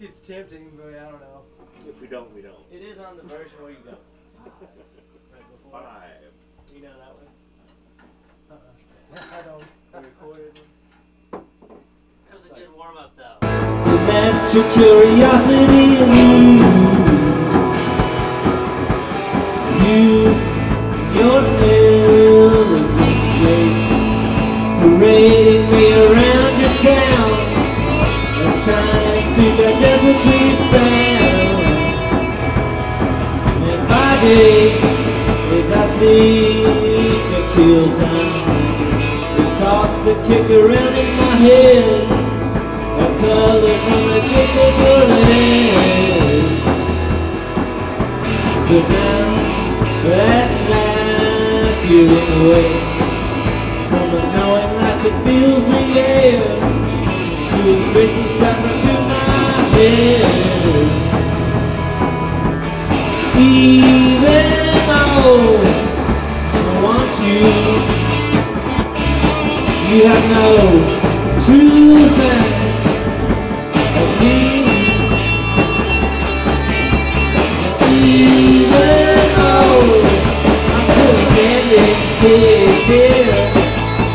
It's tempting, but I don't know. If we don't, we don't. It is on the version where you go 5. You know that one? I don't. I recorded one. That was a good warm up, though. So let your curiosity lead you. Your everyday parading me around your town. I'm trying to digest what we found. And my day is I seek to kill time. The thoughts that kick around in my head are colored from the kick of your legs. So now, at last, giving away from a knowing like it fills the air. Embracing slapping through my head. Even though I want you, you have no true sense of me. Even though I'm still standing here,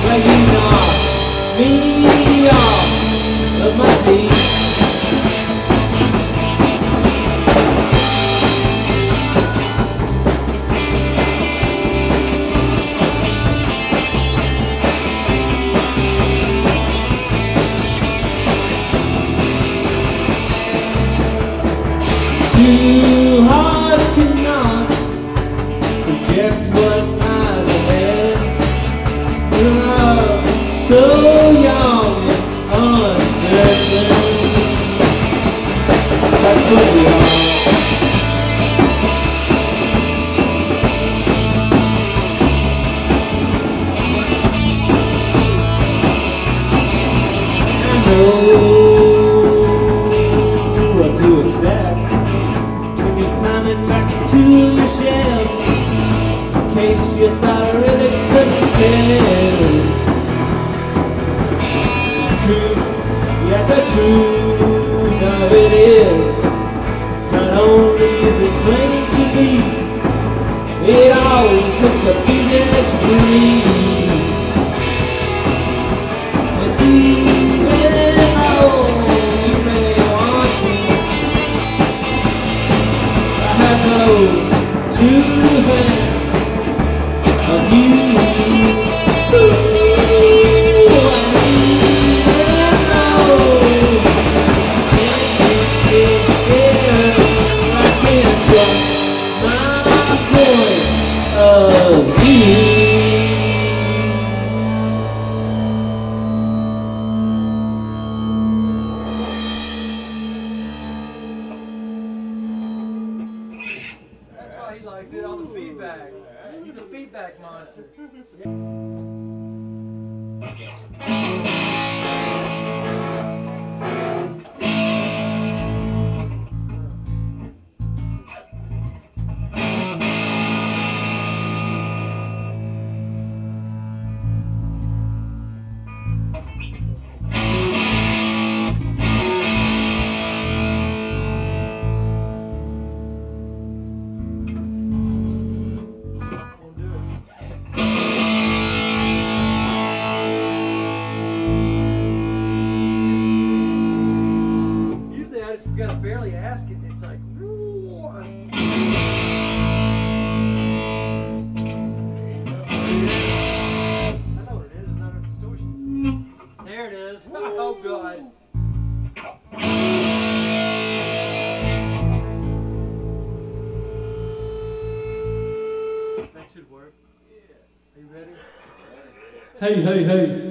but you knock me off of my feet. Two hearts cannot project what lies ahead. Your love so young and that's what we are. I know what to expect when you're climbing back into your shell, in case you thought I really couldn't tell. Truth, yeah, the truth of it is, not only is it plain to be, it always has to be this free. And even though you may want me, I have no true sense of you. And even though I'm standing here, Black Monster. Barely ask it, it's like, I know what it is, it's not a distortion. There it is. Oh God. That should work. Are you ready? Hey, hey, hey.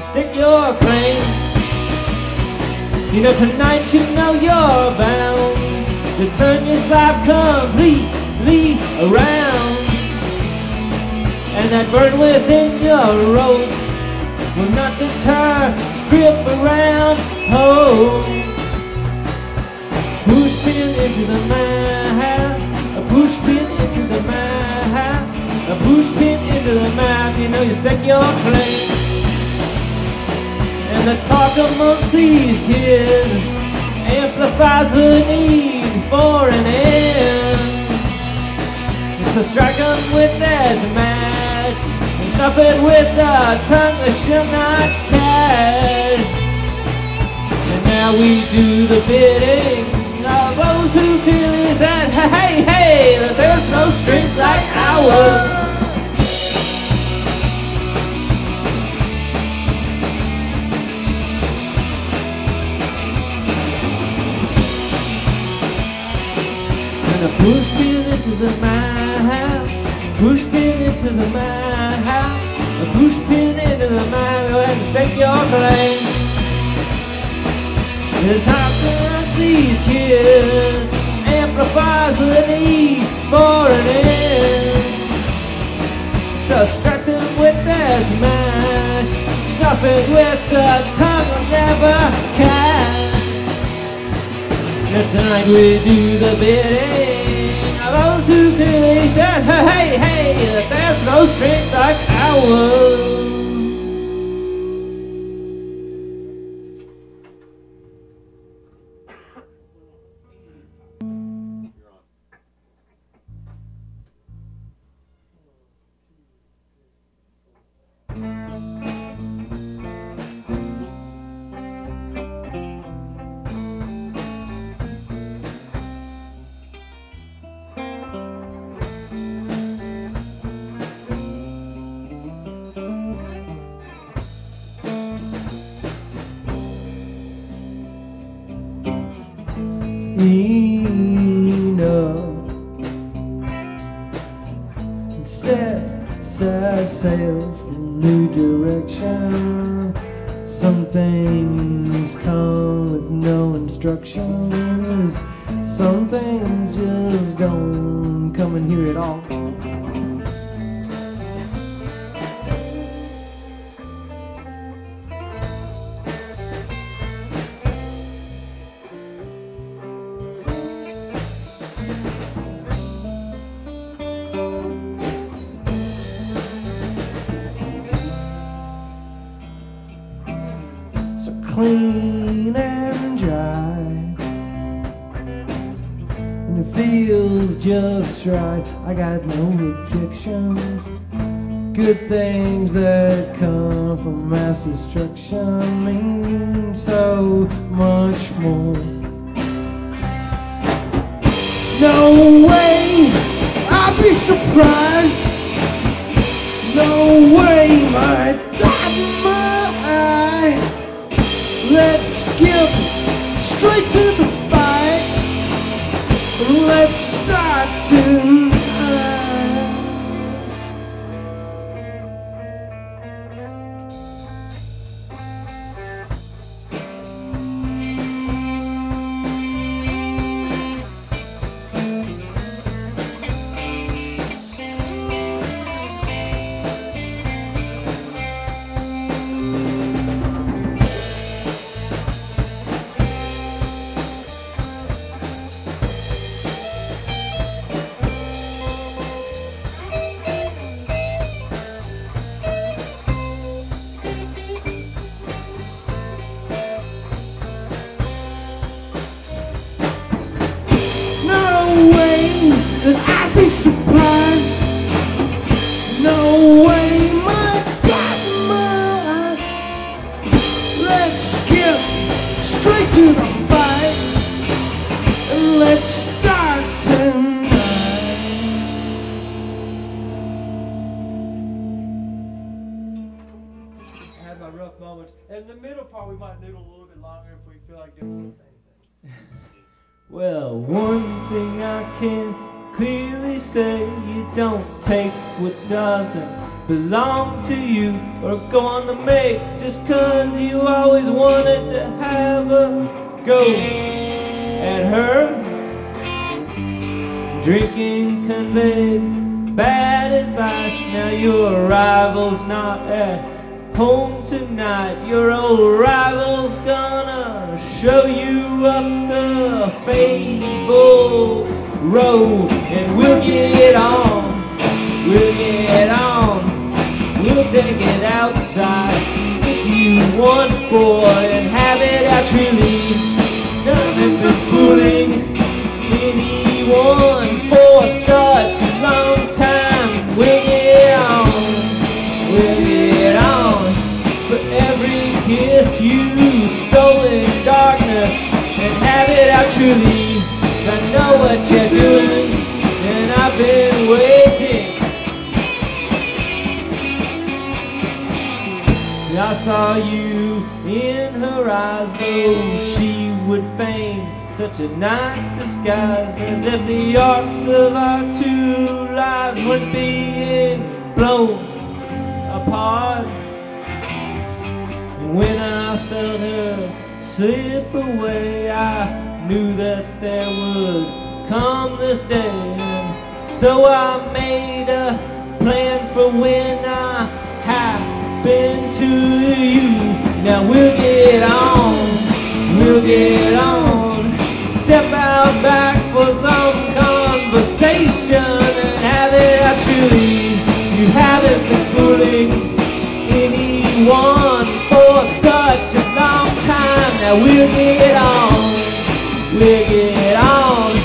Stick your claim. You know tonight you know you're bound to turn your life completely around. And that burn within your road will not deter, grip around home. Push pin into the map, a push pin into the map, a push pin into the map. You know you stick your claim. And the talk amongst these kids amplifies the need for an end. So strike 'em with that match and stop it with a tongue that shall not catch. And now we do the bidding of those who clearly said, hey, hey, that there's no strength like ours. Push pin into the mouth, push pin into the mouth, push pin into the mouth, go ahead and stake your claim. And top dance these kids amplifies the need for an end. So struck them with their smash, stuff it with the tongue will never catch. And tonight we do the bidding of those who clearly said, hey, hey, hey, there's no strength like ours. Sails from new direction. Some things come with no instructions. Some things just don't come in here at all. Clean and dry, and it feels just right. I got no objections. Good things that come from mass destruction mean so much more. No way I'd be surprised. No way my skip straight to the fight. Let's start to the fight, and let's start tonight. I had my rough moments. In the middle part, we might noodle a little bit longer if we feel like doing anything. Well, one thing I can clearly say, you don't take what doesn't belong to you, or go on the make just cause you always wanted to have a go at her. Drinking conveyed bad advice. Now your rival's not at home tonight. Your old rival's gonna show you up the faithful road. And we'll get on, we'll get on. We'll take it outside if you want, boy, and have it out your leave. Nothing but fooling anyone for such a long time. We'll get on, we'll get on. For every kiss you stole in darkness, and have it out your leave. I know what you're doing, and I've been waiting. I saw you in her eyes, though she would feign such a nice disguise, as if the arcs of our two lives were being blown apart. And when I felt her slip away. I knew that there would come this day, and so I made a plan for when I happen to you. Now we'll get on, step out back for some conversation and have it out truly. You haven't been fooling anyone for such a long time. Now we'll get on,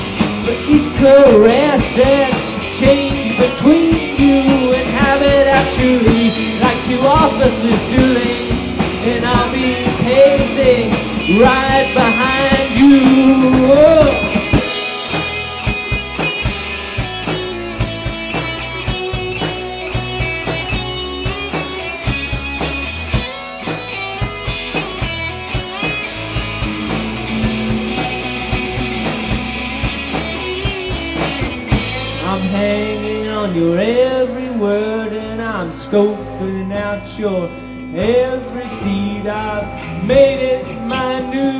for each caress exchange between you and have it out truly, like two officers dueling, and I'll be pacing right behind you. Oh. I'm hanging on your every word, and I'm scoping out your every deed. I've made it my new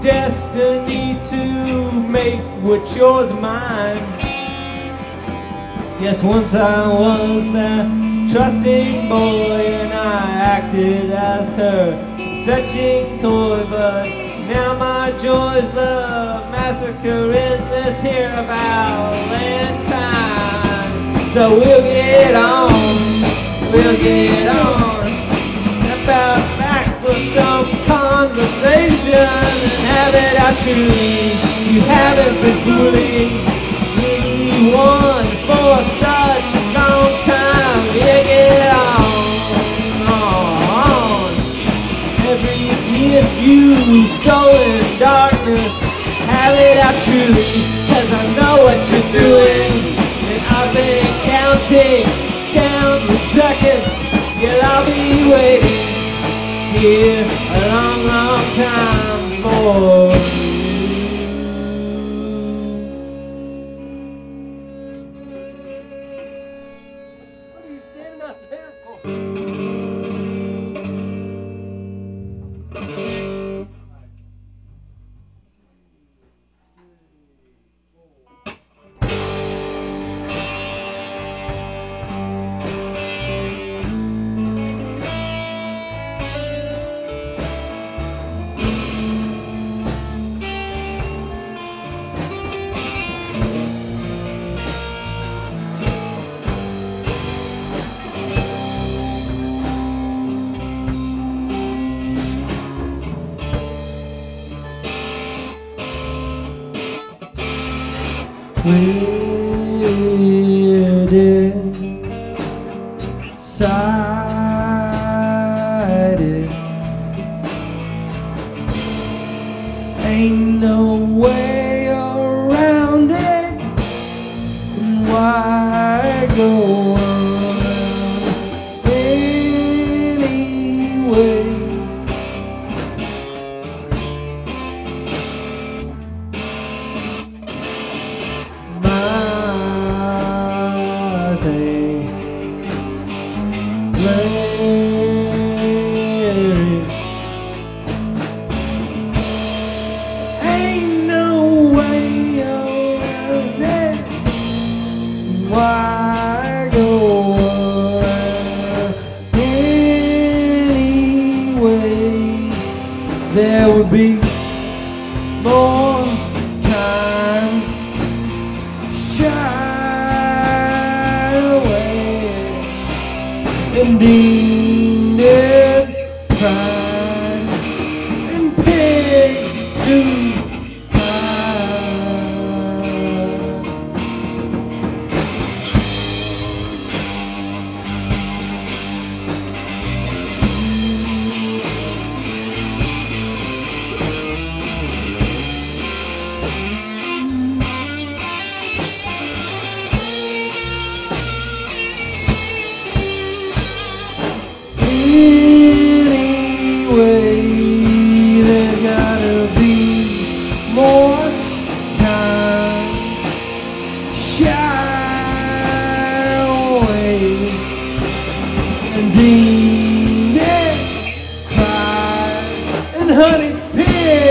destiny to make what's yours mine. Yes, once I was that trusting boy, and I acted as her fetching toy, but now my joy's the massacre in this here Valentine. So we'll get on, step out back for some conversation and have it out truly. You haven't been fooling anyone for such a long time. We'll get on, every kiss you stole in darkness. Have it out truly, cause I know what you're doing, and I've been counting down the seconds. Yet I'll be waiting here a long, long time for you. What are you standing up there for? We're decided, ain't no way around it, why go on anyway? There would be more time shy away and needed pride and pig to and honey pig.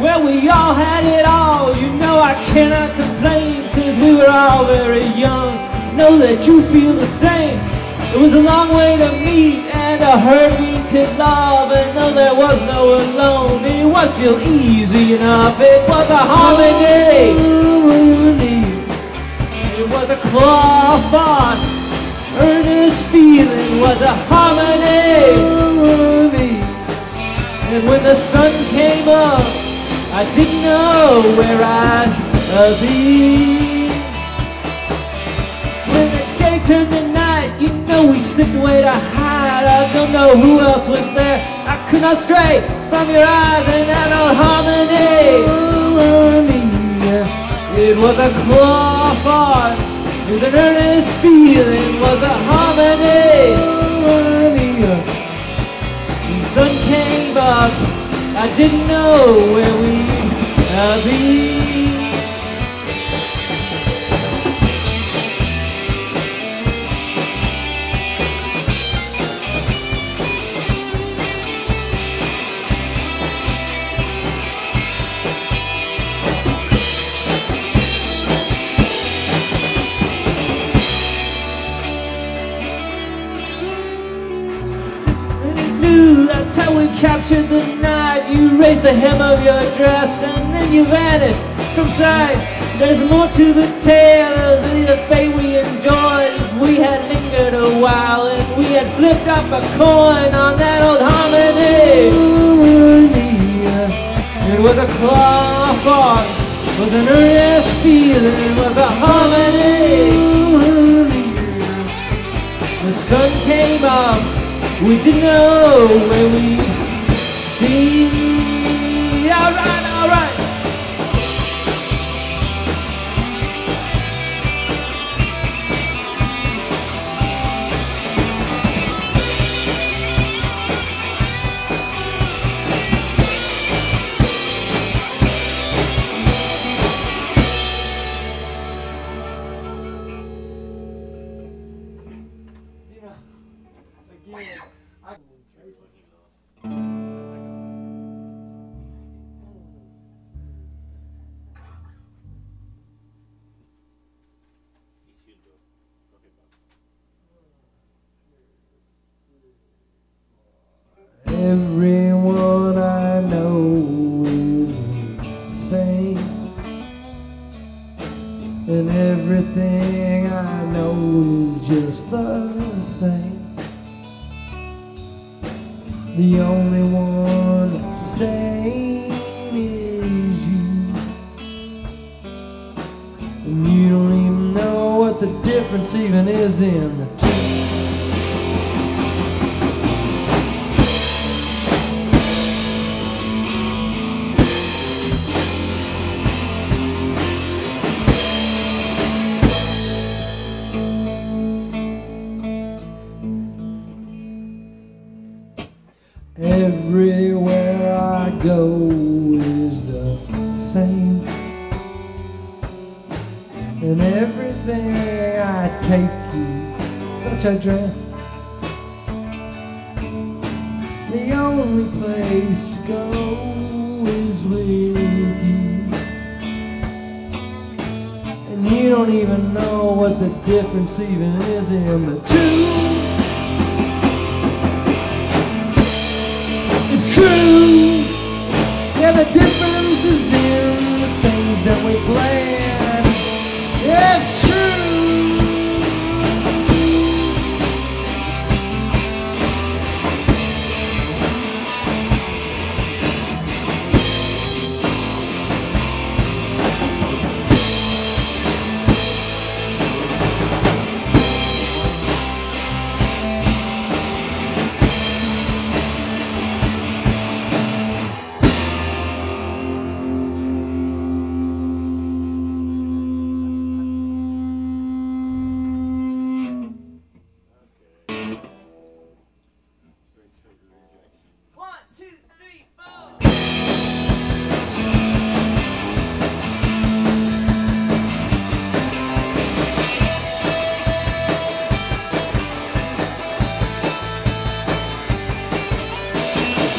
Well, we all had it all, you know I cannot complain, cause we were all very young. Know that you feel the same. It was a long way to meet and a hurt we could love, and though there was no one alone, it was still easy enough. It was a holiday, it was a claw on, earnest feeling was a harmony. And when the sun came up, I didn't know where I'd be. When the day turned to night, you know we slipped away to hide. I don't know who else was there. I could not stray from your eyes and out of harmony. It was a claw fight, it was an earnest feeling, was a harmony. Sun came up, I didn't know where we'd be. That's how we captured the night. You raised the hem of your dress and then you vanished from sight. There's more to the tale than the fate we enjoyed, as we had lingered a while and we had flipped up a coin on that old harmony. It was a claw fought, was an earnest feeling, was a harmony. The sun came up, we didn't know where we'd be. Alright, alright. Everyone I know is insane, and everything I know is just the same. The only one that's sane is you, and you don't even know what the difference even is in the two. Everywhere I go is the same, and everything I take is such a drink. The only place to go is with you, and you don't even know what the difference even is in the two. True, yeah, the difference is in the things that we plan. Yeah,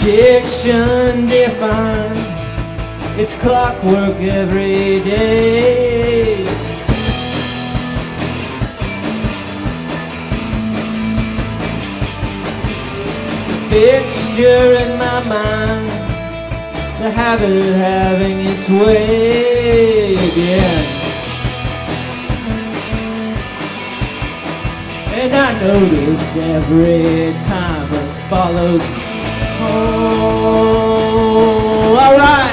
addiction defined It's clockwork every day. Fixture in my mind, the habit of having its way again. And I notice every time it follows home. All right.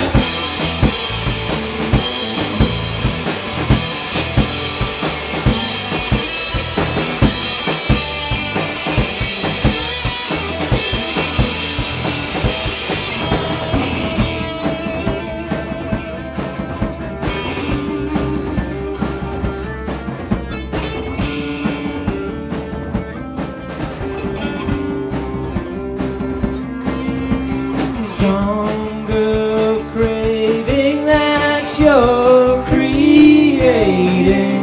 Stronger craving that you're creating.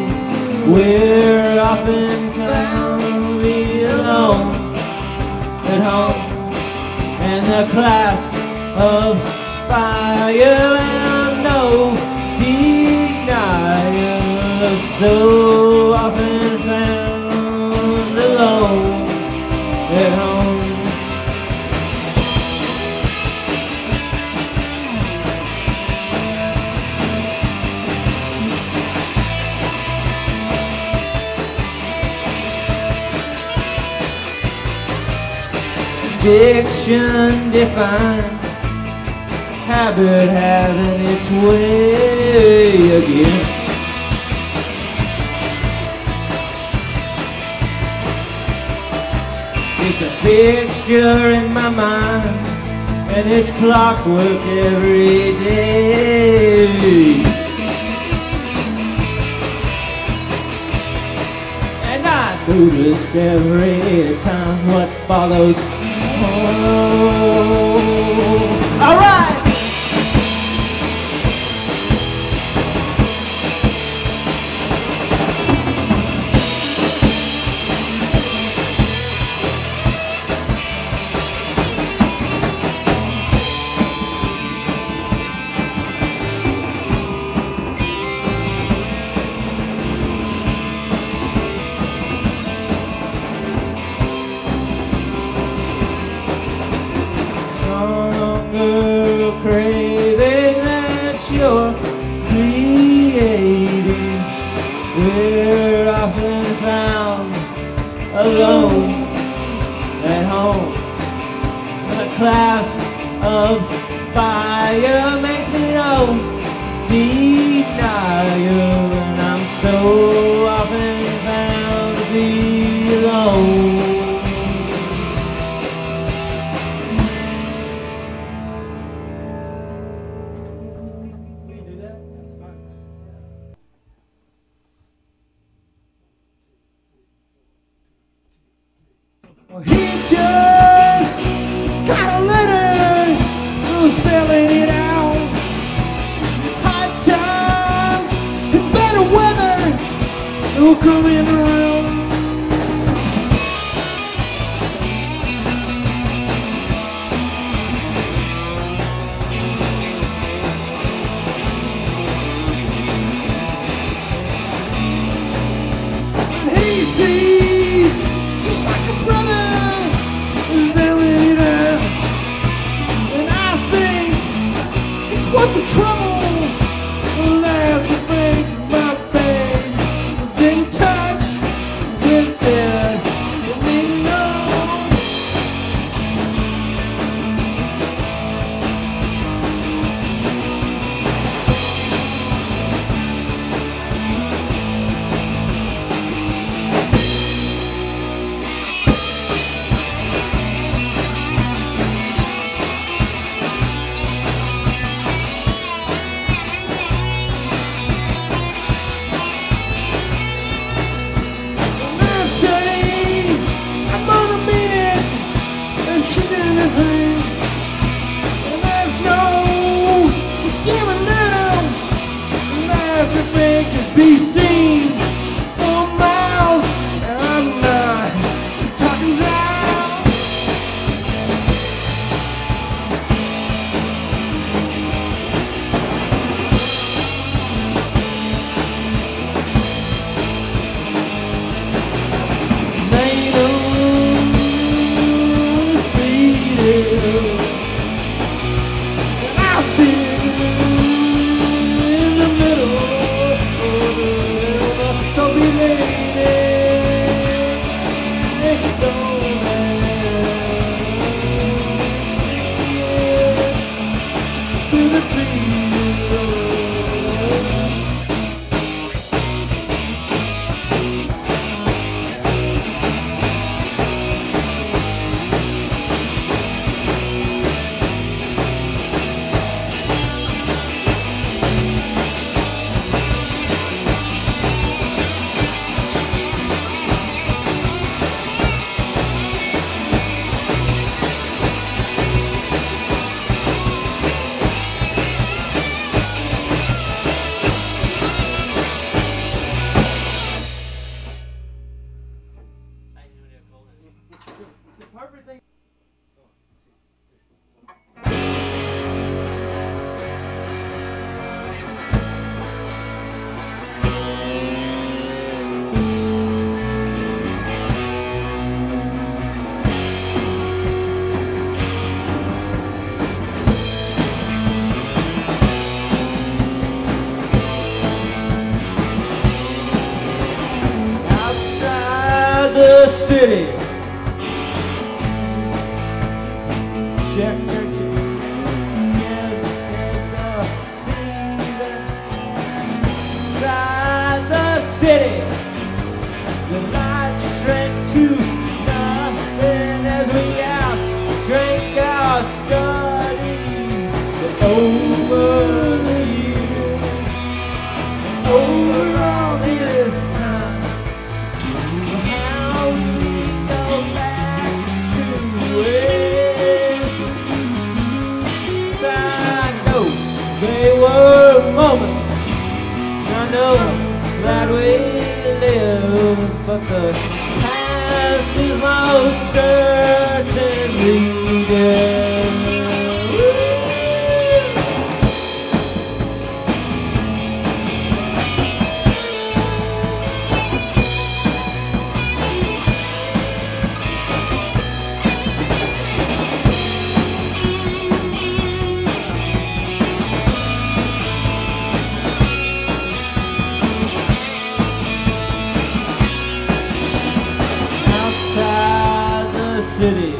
We're often found we alone at home, and the clasp of fire and no denial. So often found alone at home. Fiction defined, habit having its way again. It's a fixture in my mind, and it's clockwork every day. And I notice every time what follows. Oh, all right. Craving that you're creating, we're often found alone at home. The clasp of fire makes me no denial, and I'm so often found to be alone. Well, he just got a letter, who's spelling it out. It's hard times and better weather, it will come in the room. And he sees just like a brother. What's the trouble? I'll have to make my face. Didn't touch Hey! Check your chicken and the sea by the city. The lights shrank to nothing as we out drank our studies. But over here, over all this time, how we go back to it. I know they were moments, I know that we live, but the past is most certainly dead. City.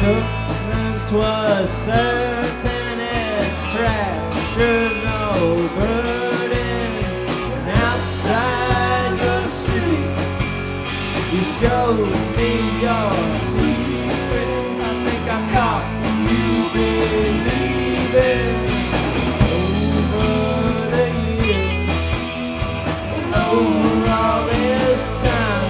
Confidence was certain, its fractured, no burden. And outside your city, you showed me your secret. I think I caught you believing. Over the years, over all this time,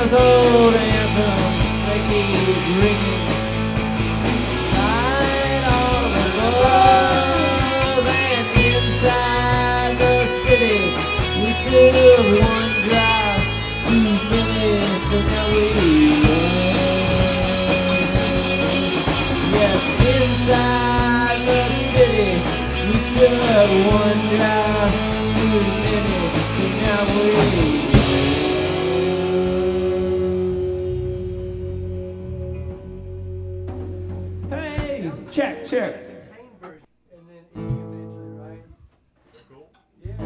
those old anthems, they keep ringing. Light all the love, and inside the city, we took one drive, 2 minutes, and now we run. Yes, inside the city, we took one drive, 2 minutes, and now we run. Check, check. Contained version, and then individually, right? Cool. Yeah,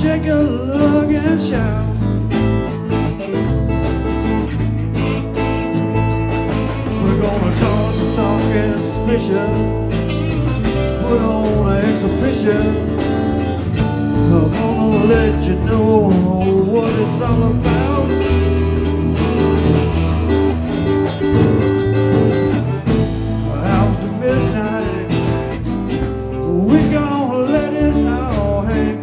take a look and shout. We're gonna cause a talk and suspicion, put on an exhibition. I'm gonna let you know what it's all about. After midnight, we're gonna let it all hang.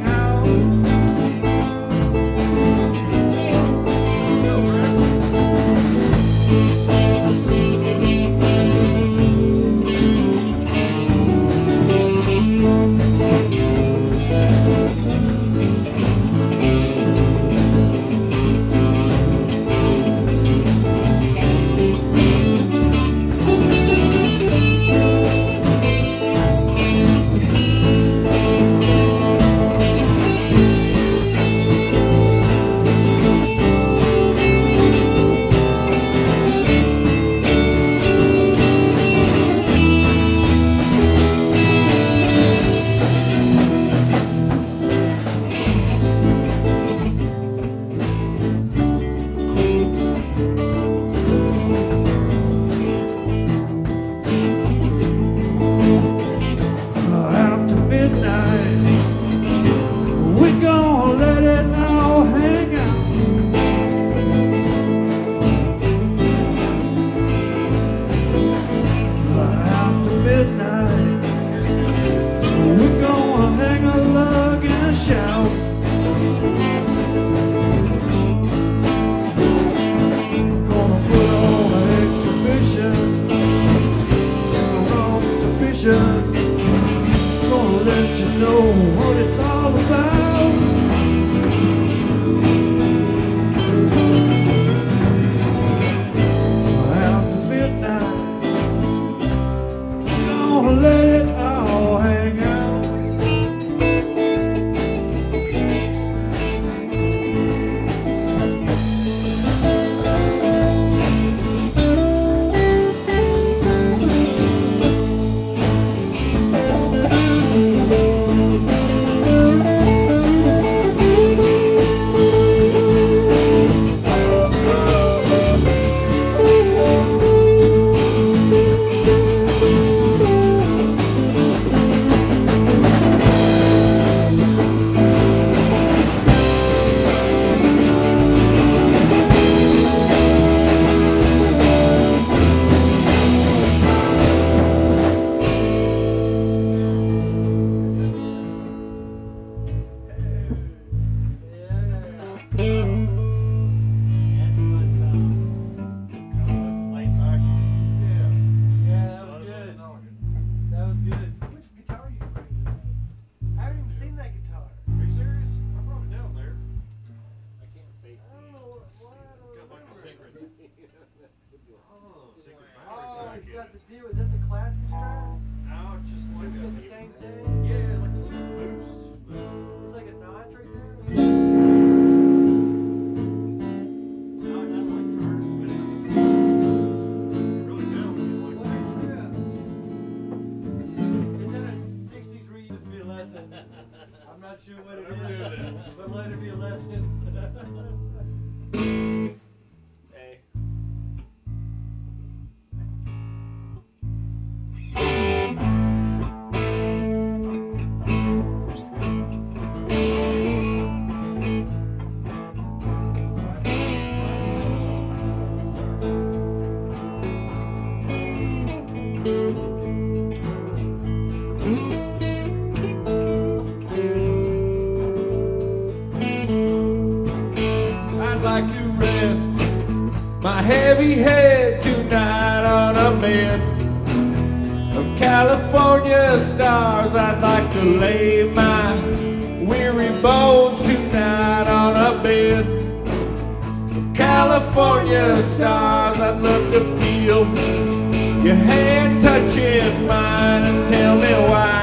Mine and tell me why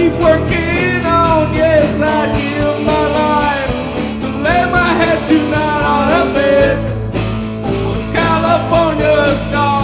keep working on. Yes, I give my life to lay my head tonight on a bed of California star.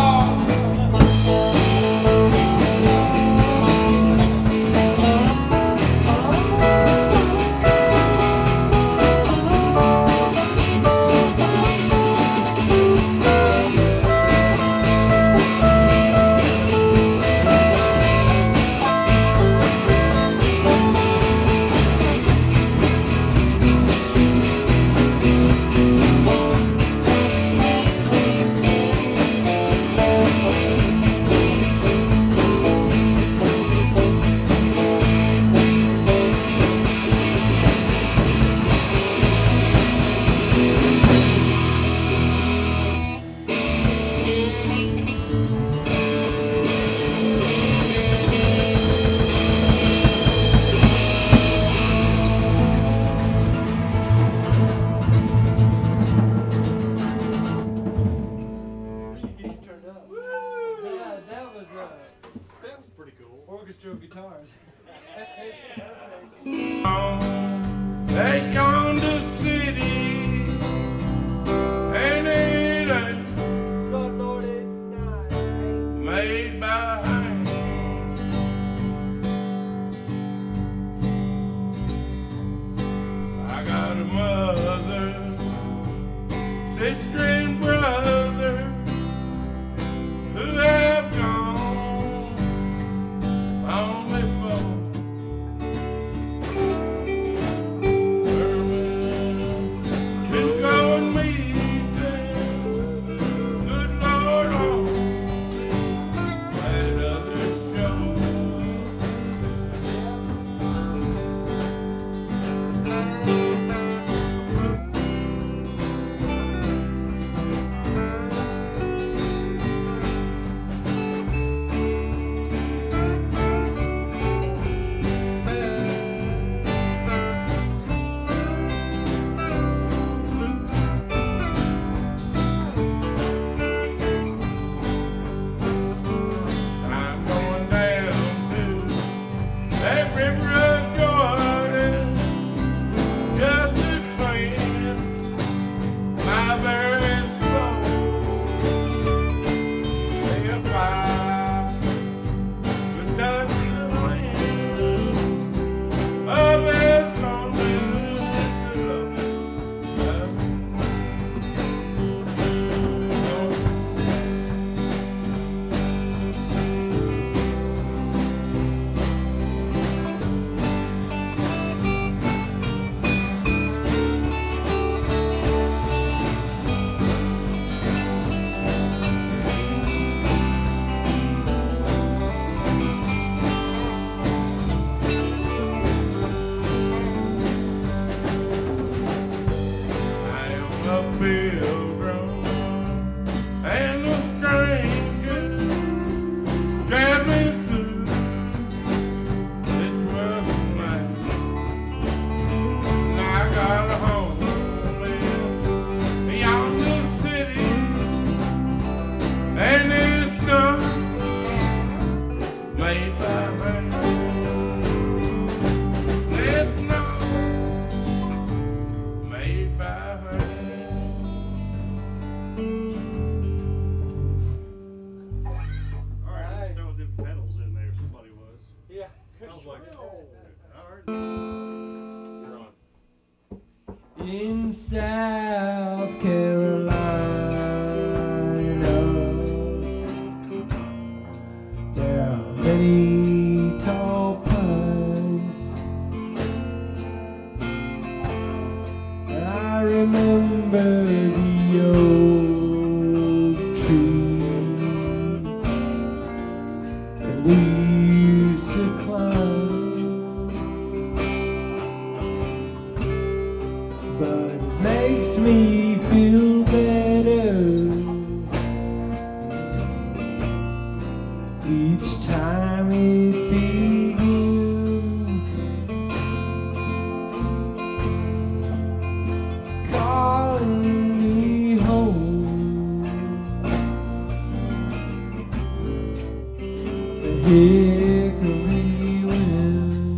Hickory wind.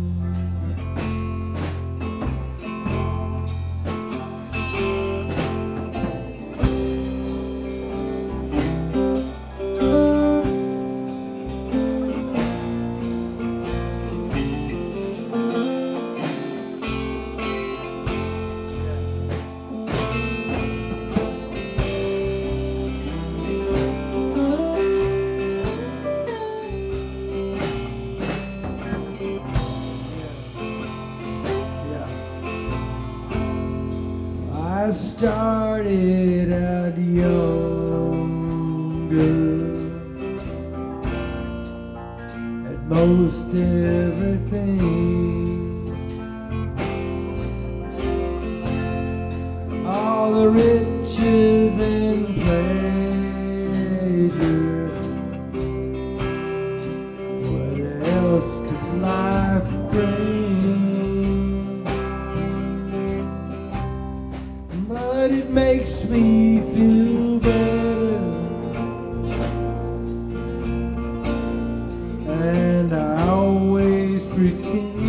I started out younger at most everything. All the riches and pleasure, what else could life bring? But it makes me feel better, and I always pretend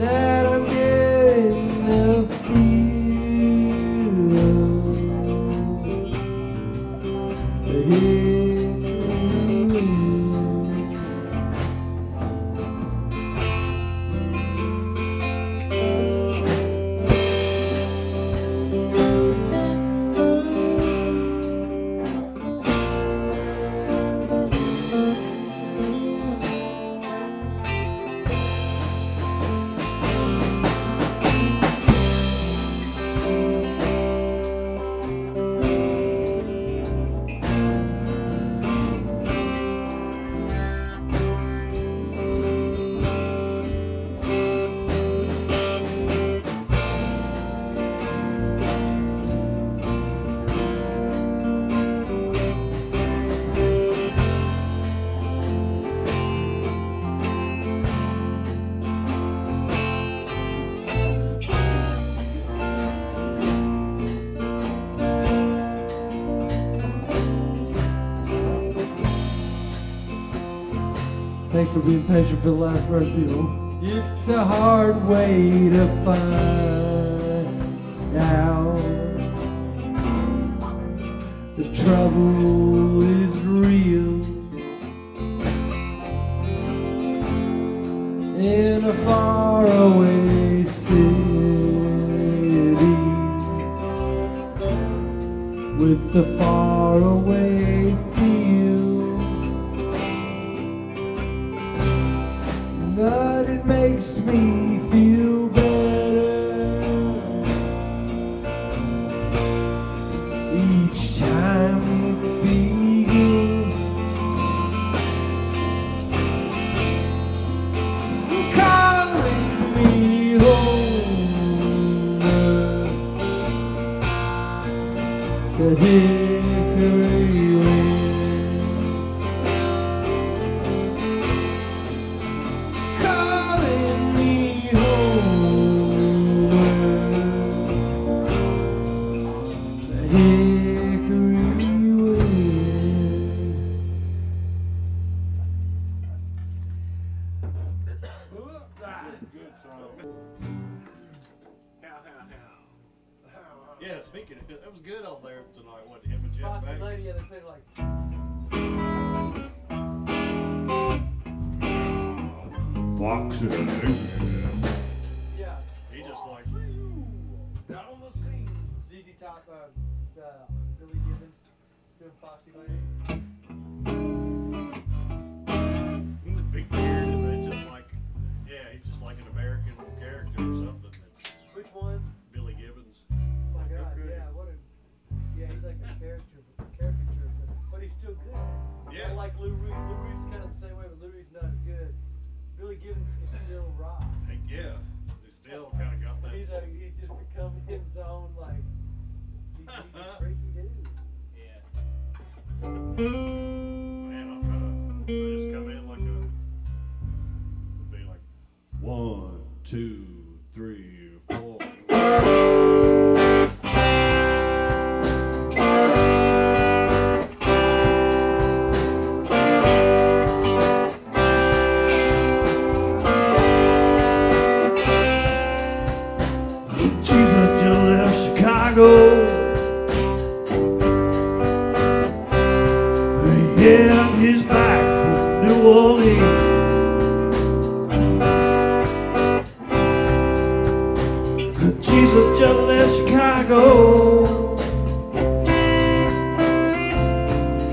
that Thanks for being patient for the last verse, people. It's a hard way to find out the trouble is real in a faraway city with the faraway feel. But it makes me feel better each time it begins. Calling me home, the hickory oak. Yeah, speaking of it, that was good out there tonight, wasn't it? Him and Jeff Baker. Lady had been like boxing. Yeah. He just like not on the scene. ZZ Top, Billy Gibbons, doing Foxy Lady. The big beard, and they just like, yeah, he's just like an American character or something. Which one? Billy Gibbons. God, yeah, what a, yeah, he's like a caricature, but he's still good. Yeah. Like Lou Reed. Lou Reed's kind of the same way, but Lou Reed's not as good. Billy Gibbons can still rock. Heck yeah, they still kind of got that. He's like, he's just become his own, like, he's a freaky dude. Yeah. Man, I'll try to just come in like a, be like, 1, 2, 3, 4. Yeah, he's back from New Orleans. Jesus just left Chicago,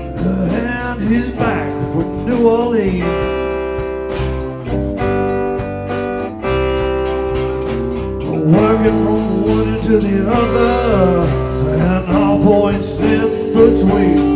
and he's back from New Orleans. to the other, and all points in between.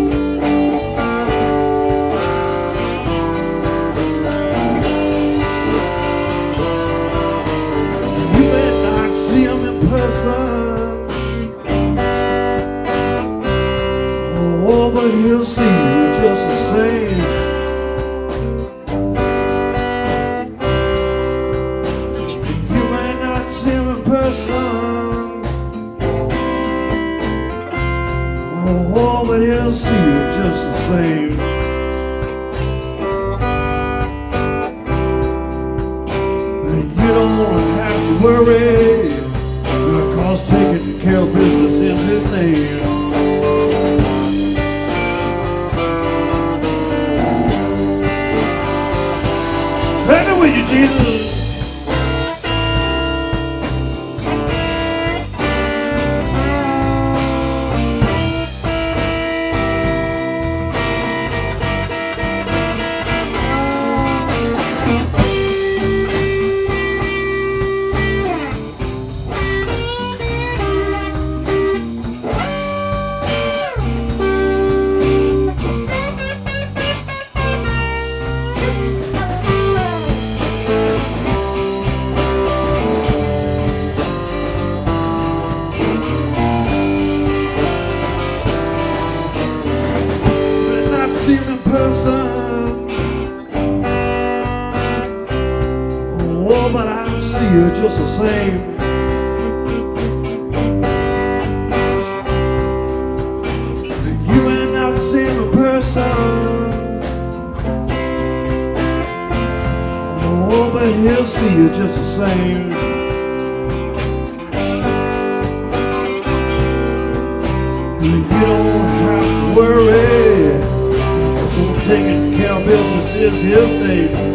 Oh, but he'll see you just the same. You may not see him in person. Oh, but he'll see you just the same. And you don't want to have to worry, because taking care of business in his name. You, Jesus. Oh, but I see you just the same. You ain't not the same person. Oh, but he'll see you just the same. You don't have to worry, so taking care of business is his thing.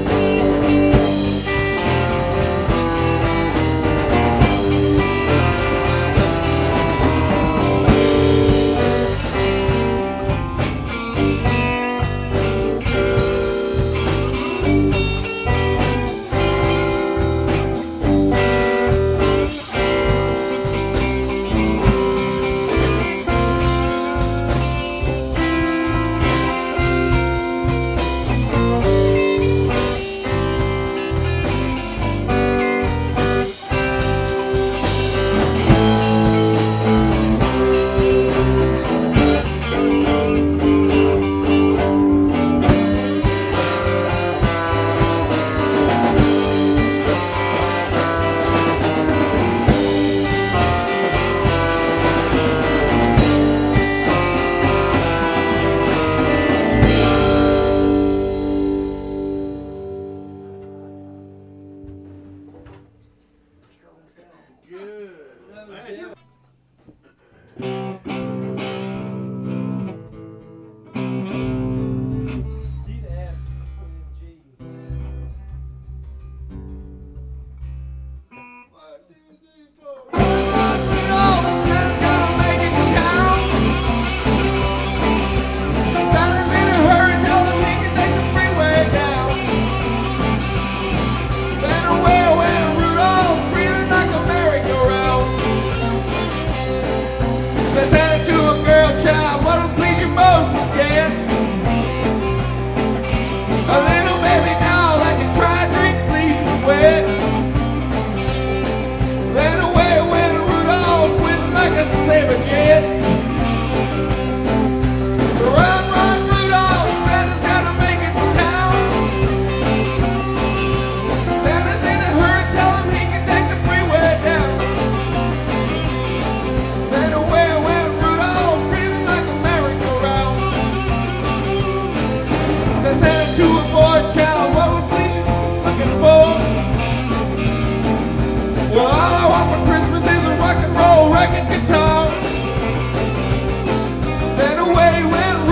Then away went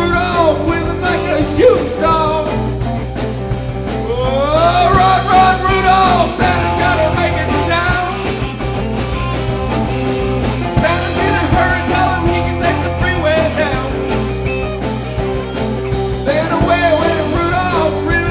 Rudolph, really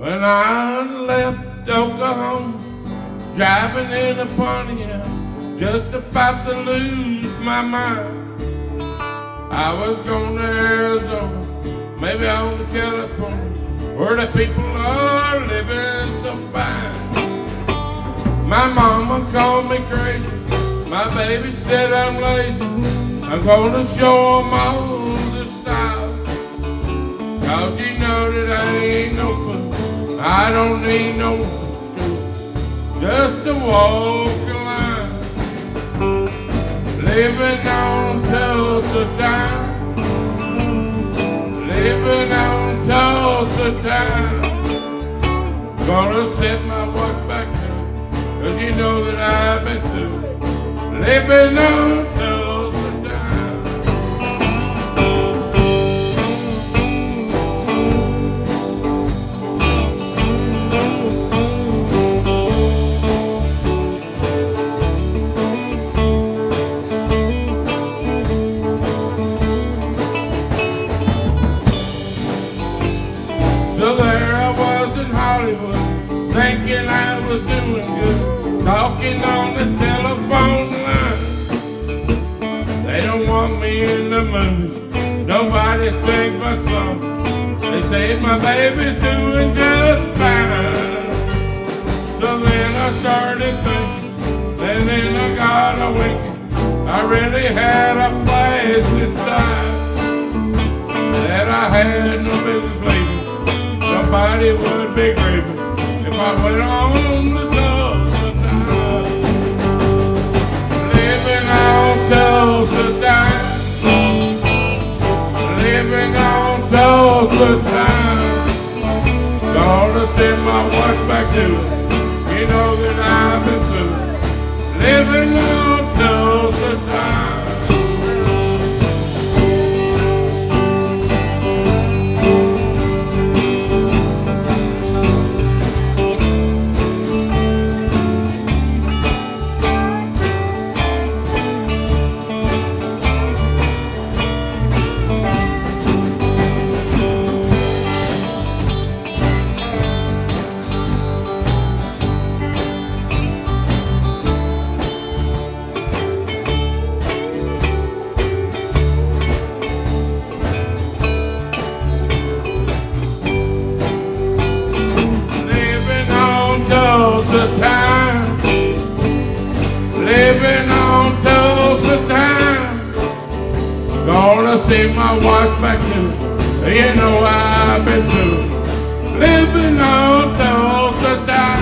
When I left Oklahoma, driving in a Pontiac, just about to lose my mind. I was going to Arizona, maybe on to California, where the people are living so fine. My mama called me crazy, my baby said I'm lazy. I'm gonna show 'em all the style, 'cause you know that I ain't no fool. I don't need no school, just to walk a line, living on Tulsa time, living on Tulsa time. Gonna set my watch back down, 'cause you know that I've been through, living on Tulsa time. So there I was in Hollywood, thinking I was doing good, talking on the telephone line. They don't want me in the movies, nobody sings my song. They say my baby's doing just fine. So then I started thinking, and then I got a wink. I really had a place inside that I had no business leaving. Nobody would be grieving if I went on the Tulsa time, living on Tulsa time, living on Tulsa time. Gonna send my work back to it. You know that I've been through, living on Tulsa time. Tulsa time, living on Tulsa time. Gonna see my wife back too. You know I've been through, living on Tulsa time.